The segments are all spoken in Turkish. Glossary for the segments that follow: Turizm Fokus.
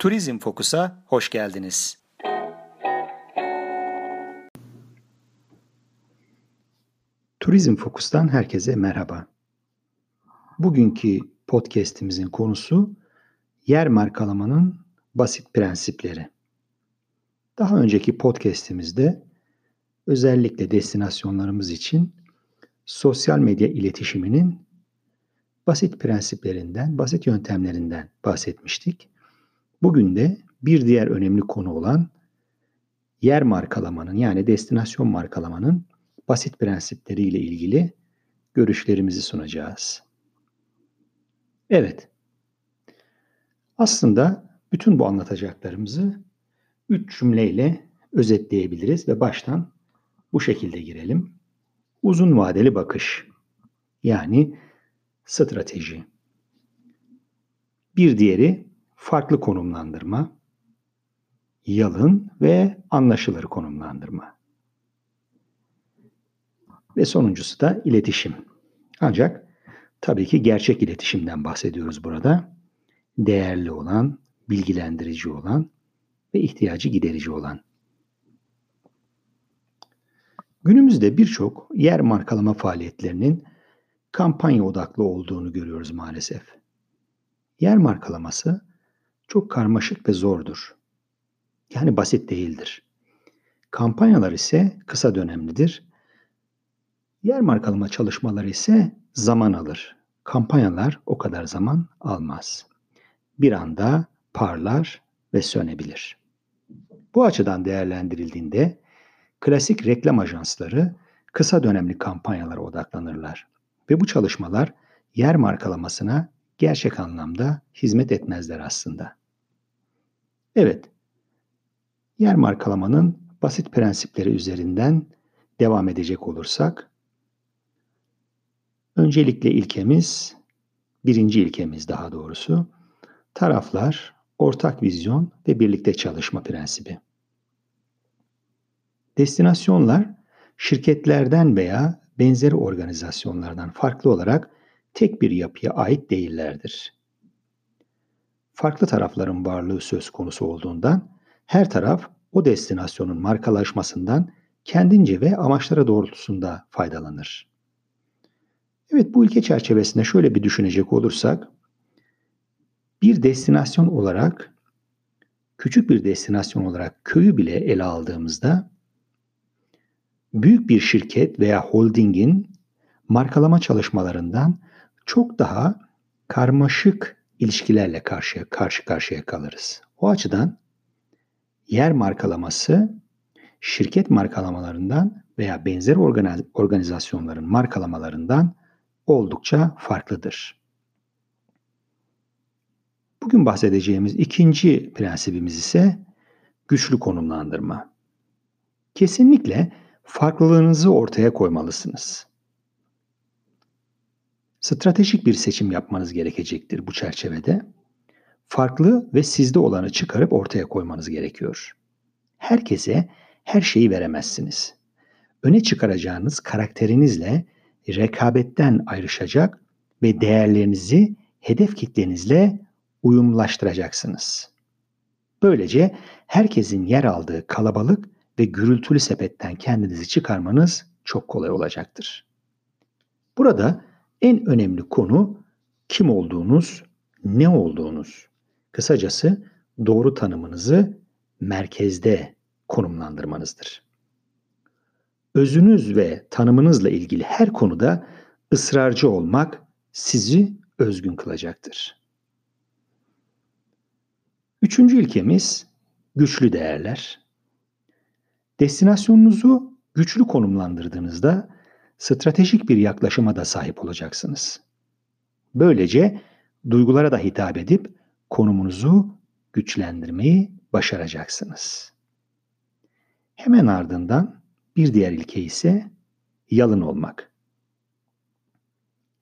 Turizm Fokus'a hoş geldiniz. Turizm Fokus'tan herkese merhaba. Bugünkü podcast'imizin konusu yer markalamanın basit prensipleri. Daha önceki podcast'imizde özellikle destinasyonlarımız için sosyal medya iletişiminin basit prensiplerinden, basit yöntemlerinden bahsetmiştik. Bugün de bir diğer önemli konu olan yer markalamanın yani destinasyon markalamanın basit prensipleriyle ilgili görüşlerimizi sunacağız. Evet, aslında bütün bu anlatacaklarımızı 3 cümleyle özetleyebiliriz ve baştan bu şekilde girelim. Uzun vadeli bakış yani strateji. Bir diğeri farklı konumlandırma, yalın ve anlaşılır konumlandırma. Ve sonuncusu da iletişim. Ancak tabii ki gerçek iletişimden bahsediyoruz burada. Değerli olan, bilgilendirici olan ve ihtiyacı giderici olan. Günümüzde birçok yer markalama faaliyetlerinin kampanya odaklı olduğunu görüyoruz maalesef. Yer markalaması çok karmaşık ve zordur. Yani basit değildir. Kampanyalar ise kısa dönemlidir. Yer markalama çalışmaları ise zaman alır. Kampanyalar o kadar zaman almaz. Bir anda parlar ve sönebilir. Bu açıdan değerlendirildiğinde klasik reklam ajansları kısa dönemli kampanyalara odaklanırlar. Ve bu çalışmalar yer markalamasına gerçek anlamda hizmet etmezler aslında. Evet, yer markalamanın basit prensipleri üzerinden devam edecek olursak, öncelikle birinci ilkemiz, taraflar, ortak vizyon ve birlikte çalışma prensibi. Destinasyonlar, şirketlerden veya benzeri organizasyonlardan farklı olarak tek bir yapıya ait değillerdir. Farklı tarafların varlığı söz konusu olduğundan her taraf o destinasyonun markalaşmasından kendince ve amaçları doğrultusunda faydalanır. Evet, bu ilke çerçevesinde şöyle bir düşünecek olursak, küçük bir destinasyon olarak köyü bile ele aldığımızda büyük bir şirket veya holdingin markalama çalışmalarından çok daha karmaşık ilişkilerle karşı karşıya kalırız. O açıdan yer markalaması şirket markalamalarından veya benzer organizasyonların markalamalarından oldukça farklıdır. Bugün bahsedeceğimiz ikinci prensibimiz ise güçlü konumlandırma. Kesinlikle farklılığınızı ortaya koymalısınız. Stratejik bir seçim yapmanız gerekecektir bu çerçevede. Farklı ve sizde olanı çıkarıp ortaya koymanız gerekiyor. Herkese her şeyi veremezsiniz. Öne çıkaracağınız karakterinizle rekabetten ayrışacak ve değerlerinizi hedef kitlenizle uyumlaştıracaksınız. Böylece herkesin yer aldığı kalabalık ve gürültülü sepetten kendinizi çıkarmanız çok kolay olacaktır. Burada en önemli konu kim olduğunuz, ne olduğunuz. Kısacası doğru tanımınızı merkezde konumlandırmanızdır. Özünüz ve tanımınızla ilgili her konuda ısrarcı olmak sizi özgün kılacaktır. Üçüncü ilkemiz güçlü değerler. Destinasyonunuzu güçlü konumlandırdığınızda stratejik bir yaklaşıma da sahip olacaksınız. Böylece duygulara da hitap edip konumunuzu güçlendirmeyi başaracaksınız. Hemen ardından bir diğer ilke ise yalın olmak.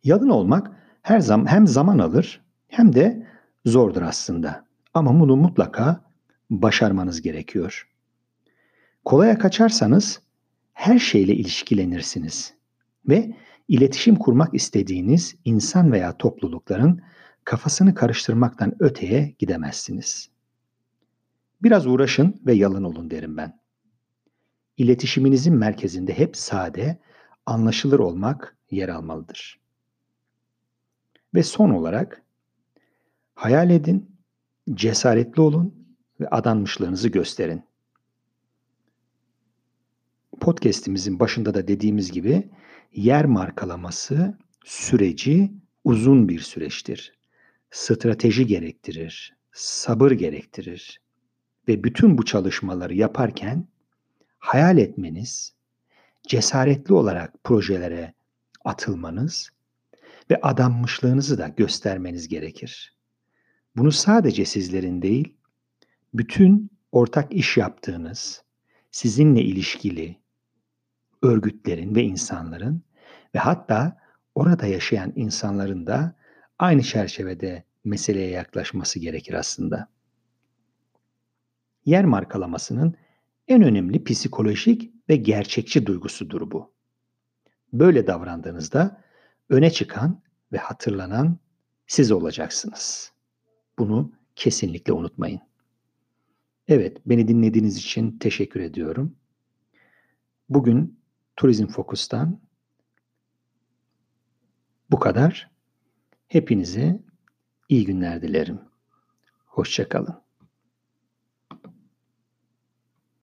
Yalın olmak her zaman hem zaman alır hem de zordur aslında. Ama bunu mutlaka başarmanız gerekiyor. Kolaya kaçarsanız her şeyle ilişkilenirsiniz. Ve iletişim kurmak istediğiniz insan veya toplulukların kafasını karıştırmaktan öteye gidemezsiniz. Biraz uğraşın ve yalın olun derim ben. İletişiminizin merkezinde hep sade, anlaşılır olmak yer almalıdır. Ve son olarak, hayal edin, cesaretli olun ve adanmışlığınızı gösterin. Podcast'imizin başında da dediğimiz gibi yer markalaması süreci uzun bir süreçtir. Strateji gerektirir, sabır gerektirir ve bütün bu çalışmaları yaparken hayal etmeniz, cesaretli olarak projelere atılmanız ve adanmışlığınızı da göstermeniz gerekir. Bunu sadece sizlerin değil, bütün ortak iş yaptığınız, sizinle ilişkili örgütlerin ve insanların ve hatta orada yaşayan insanların da aynı çerçevede meseleye yaklaşması gerekir aslında. Yer markalamasının en önemli psikolojik ve gerçekçi duygusudur bu. Böyle davrandığınızda öne çıkan ve hatırlanan siz olacaksınız. Bunu kesinlikle unutmayın. Evet, beni dinlediğiniz için teşekkür ediyorum. Bugün Turizm Fokus'tan bu kadar. Hepinize iyi günler dilerim. Hoşça kalın.